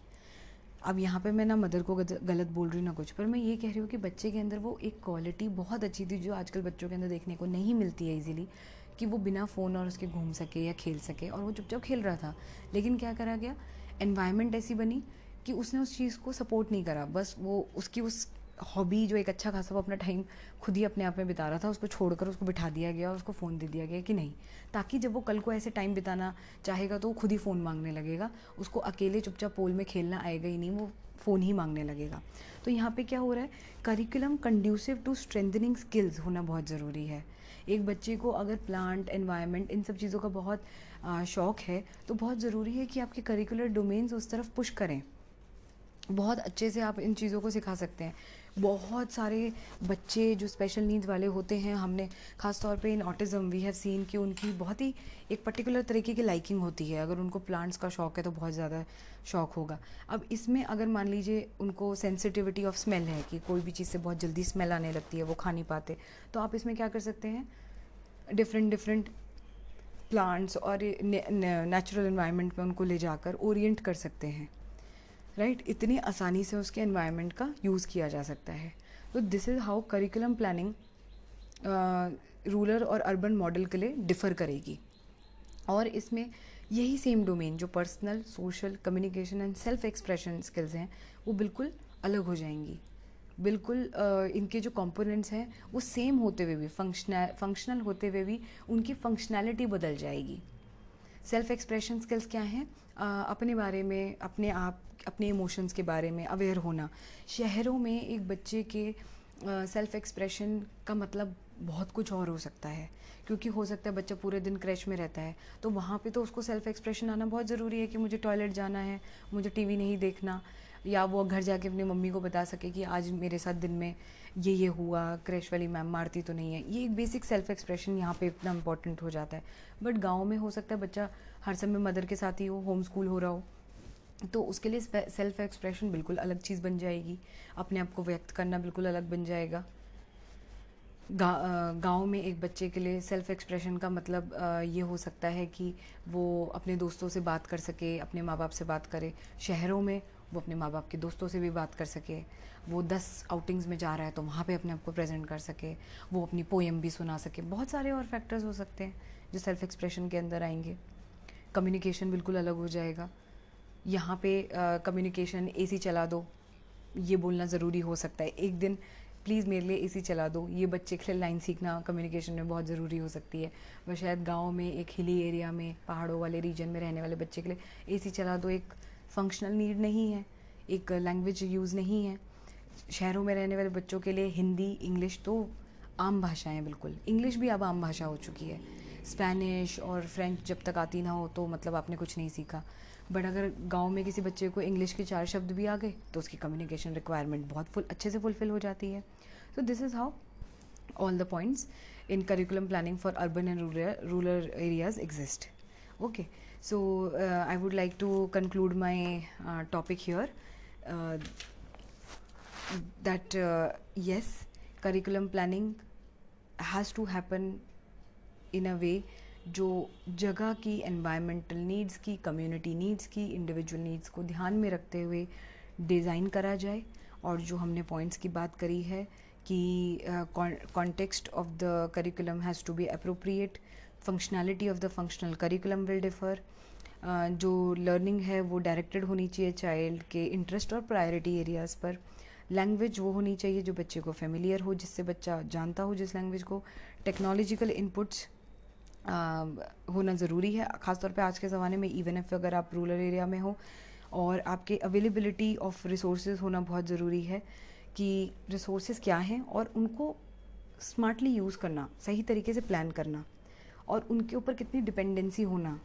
अब यहाँ पे मैं ना मदर को गलत बोल रही हूँ ना कुछ, पर मैं ये कह रही हूँ कि बच्चे के अंदर वो एक क्वालिटी बहुत अच्छी थी जो आजकल बच्चों के अंदर देखने को नहीं मिलती है ईजिली, कि वो बिना फ़ोन और उसके घूम सके या खेल सके, और वो चुपचाप खेल रहा था। लेकिन क्या करा गया, एनवायरनमेंट ऐसी बनी कि उसने उस चीज़ को सपोर्ट नहीं करा, बस वो उसकी उस हॉबी जो एक अच्छा खासा वो अपना टाइम खुद ही अपने आप में बिता रहा था, उसको छोड़कर उसको बिठा दिया गया और उसको फ़ोन दे दिया गया कि नहीं, ताकि जब वो कल को ऐसे टाइम बिताना चाहेगा तो वो खुद ही फ़ोन मांगने लगेगा, उसको अकेले चुपचाप पोल में खेलना आएगा ही नहीं, वो फ़ोन ही मांगने लगेगा। तो यहाँ पे क्या हो रहा है, curriculum conducive to strengthening skills होना बहुत ज़रूरी है। एक बच्चे को अगर प्लांट, एनवायरनमेंट, इन सब चीज़ों का बहुत शौक़ है तो बहुत ज़रूरी है कि आपके करिकुलर डोमेन्स उस तरफ पुश करें। बहुत अच्छे से आप इन चीज़ों को सिखा सकते हैं। बहुत सारे बच्चे जो स्पेशल नीड वाले होते हैं, हमने खास तौर पे in autism we have seen कि उनकी बहुत ही एक पर्टिकुलर तरीके की लाइकिंग होती है। अगर उनको प्लांट्स का शौक़ है तो बहुत ज़्यादा शौक़ होगा। अब इसमें अगर मान लीजिए उनको सेंसिटिविटी ऑफ स्मेल है कि कोई भी चीज़ से बहुत जल्दी स्मेल आने लगती है, वो खा नहीं पाते, तो आप इसमें क्या कर सकते हैं, डिफरेंट प्लांट्स और नेचुरल एनवायरनमेंट में उनको ले जाकर ओरिएंट कर सकते हैं, राइट? इतनी आसानी से उसके एनवायरनमेंट का यूज़ किया जा सकता है। तो this is how curriculum planning rural और अर्बन मॉडल के लिए डिफ़र करेगी। और इसमें यही सेम डोमेन जो personal, social, communication and self expression skills हैं वो बिल्कुल अलग हो जाएंगी। बिल्कुल इनके जो कंपोनेंट्स हैं वो सेम होते हुए भी, फंक्शनल होते हुए भी उनकी फंक्शनैलिटी बदल जाएगी। सेल्फ एक्सप्रेशन स्किल्स क्या हैं? अपने बारे में, अपने आप, अपने इमोशंस के बारे में अवेयर होना। शहरों में एक बच्चे के सेल्फ एक्सप्रेशन का मतलब बहुत कुछ और हो सकता है, क्योंकि हो सकता है बच्चा पूरे दिन क्रैश में रहता है, तो वहाँ पे तो उसको सेल्फ एक्सप्रेशन आना बहुत ज़रूरी है कि मुझे टॉयलेट जाना है, मुझे टीवी नहीं देखना, या वो घर जाके अपनी मम्मी को बता सके कि आज मेरे साथ दिन में ये हुआ, क्रैश वाली मैम मारती तो नहीं है। ये एक बेसिक सेल्फ एक्सप्रेशन यहाँ पे इतना इम्पॉर्टेंट हो जाता है। बट गाँव में हो सकता है बच्चा हर समय मदर के साथ ही हो, होम स्कूल हो रहा हो, तो उसके लिए सेल्फ एक्सप्रेशन बिल्कुल अलग चीज़ बन जाएगी, अपने आप को व्यक्त करना बिल्कुल अलग बन जाएगा। गाँव में एक बच्चे के लिए सेल्फ एक्सप्रेशन का मतलब ये हो सकता है कि वो अपने दोस्तों से बात कर सके, अपने माँ बाप से बात करे। शहरों में वो अपने माँ बाप के दोस्तों से भी बात कर सके, वो 10 आउटिंग्स में जा रहा है तो वहाँ पे अपने आप को प्रेजेंट कर सके, वो अपनी पोएम भी सुना सके। बहुत सारे और फैक्टर्स हो सकते हैं जो सेल्फ एक्सप्रेशन के अंदर आएंगे। कम्युनिकेशन बिल्कुल अलग हो जाएगा। यहाँ पे कम्युनिकेशन AC चला दो ये बोलना ज़रूरी हो सकता है, एक दिन प्लीज़ मेरे लिए AC चला दो, ये बच्चे के लिए लाइन सीखना कम्युनिकेशन में बहुत ज़रूरी हो सकती है। वह शायद गाँव में एक हिली एरिया में, पहाड़ों वाले रीजन में रहने वाले बच्चे के लिए AC चला दो एक फंक्शनल नीड नहीं है, एक लैंग्वेज यूज़ नहीं है। शहरों में रहने वाले बच्चों के लिए हिंदी, इंग्लिश तो आम भाषाएं, बिल्कुल इंग्लिश भी अब आम भाषा हो चुकी है। स्पेनिश और फ्रेंच जब तक आती ना हो तो मतलब आपने कुछ नहीं सीखा। बट अगर गांव में किसी बच्चे को इंग्लिश के 4 शब्द भी आ गए तो उसकी कम्युनिकेशन रिक्वायरमेंट बहुत अच्छे से फुलफ़िल हो जाती है। So this is how all the points in curriculum planning for urban and rural areas exist. Okay, so I would like to conclude my topic here that yes, curriculum planning has to happen in a way जो जगह की, environmental needs की, community needs की, individual needs को ध्यान में रखते हुए डिज़ाइन करा जाए। और जो हमने पॉइंट्स की बात करी है कि context of the curriculum has to be appropriate, functionality of the functional curriculum will differ, जो लर्निंग है वो डायरेक्टेड होनी चाहिए चाइल्ड के इंटरेस्ट और प्रायोरिटी एरियाज़ पर, लैंग्वेज वो होनी चाहिए जो बच्चे को फेमिलियर हो, जिससे बच्चा जानता हो जिस लैंग्वेज को, टेक्नोलॉजिकल इनपुट्स होना ज़रूरी है ख़ासतौर पे आज के ज़माने में, इवन इफ अगर आप रूरल एरिया में हो, और आपके अवेलेबिलिटी ऑफ रिसोर्सेज होना बहुत ज़रूरी है कि रिसोर्सेज क्या हैं और उनको स्मार्टली यूज़ करना, सही तरीके से प्लान करना, और उनके ऊपर कितनी डिपेंडेंसी होना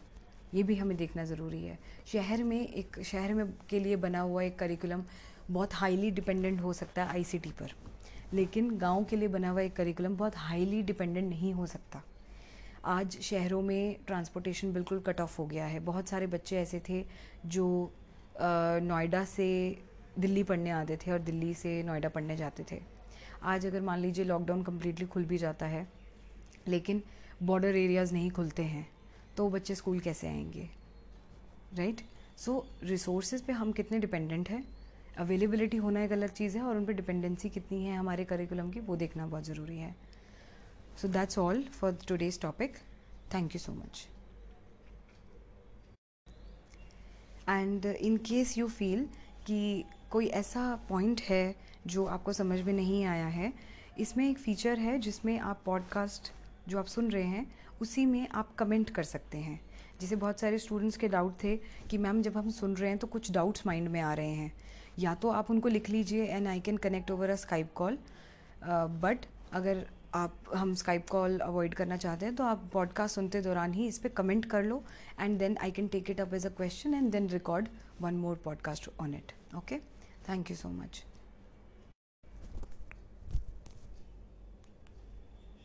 ये भी हमें देखना ज़रूरी है। शहर में के लिए बना हुआ एक करिकुलम बहुत हाईली डिपेंडेंट हो सकता है आईसीटी पर, लेकिन गाँव के लिए बना हुआ एक करिकुलम बहुत हाईली डिपेंडेंट नहीं हो सकता। आज शहरों में ट्रांसपोर्टेशन बिल्कुल कट ऑफ हो गया है। बहुत सारे बच्चे ऐसे थे जो नोएडा से दिल्ली पढ़ने आते थे और दिल्ली से नोएडा पढ़ने जाते थे। आज अगर मान लीजिए लॉकडाउन कम्प्लीटली खुल भी जाता है लेकिन बॉर्डर एरियाज़ नहीं खुलते हैं तो बच्चे स्कूल कैसे आएंगे, राइट? सो रिसोर्सेज पे हम कितने डिपेंडेंट हैं, अवेलेबिलिटी होना एक अलग चीज़ है और उन पर डिपेंडेंसी कितनी है हमारे करिकुलम की वो देखना बहुत ज़रूरी है। So that's all for today's topic. Thank you so much. And in case you feel कि कोई ऐसा point है जो आपको समझ में नहीं आया है, इसमें एक feature है जिसमें आप podcast जो आप सुन रहे हैं उसी में आप comment कर सकते हैं। जैसे बहुत सारे students के doubt थे कि मैम जब हम सुन रहे हैं तो कुछ doubts mind में आ रहे हैं, या तो आप उनको लिख लीजिए and I can connect over a Skype call, but अगर हम स्काइप कॉल अवॉइड करना चाहते हैं तो आप पॉडकास्ट सुनते दौरान ही इस पर कमेंट कर लो and then I can take it up as a question and then record one more podcast on it. Okay, thank you so much.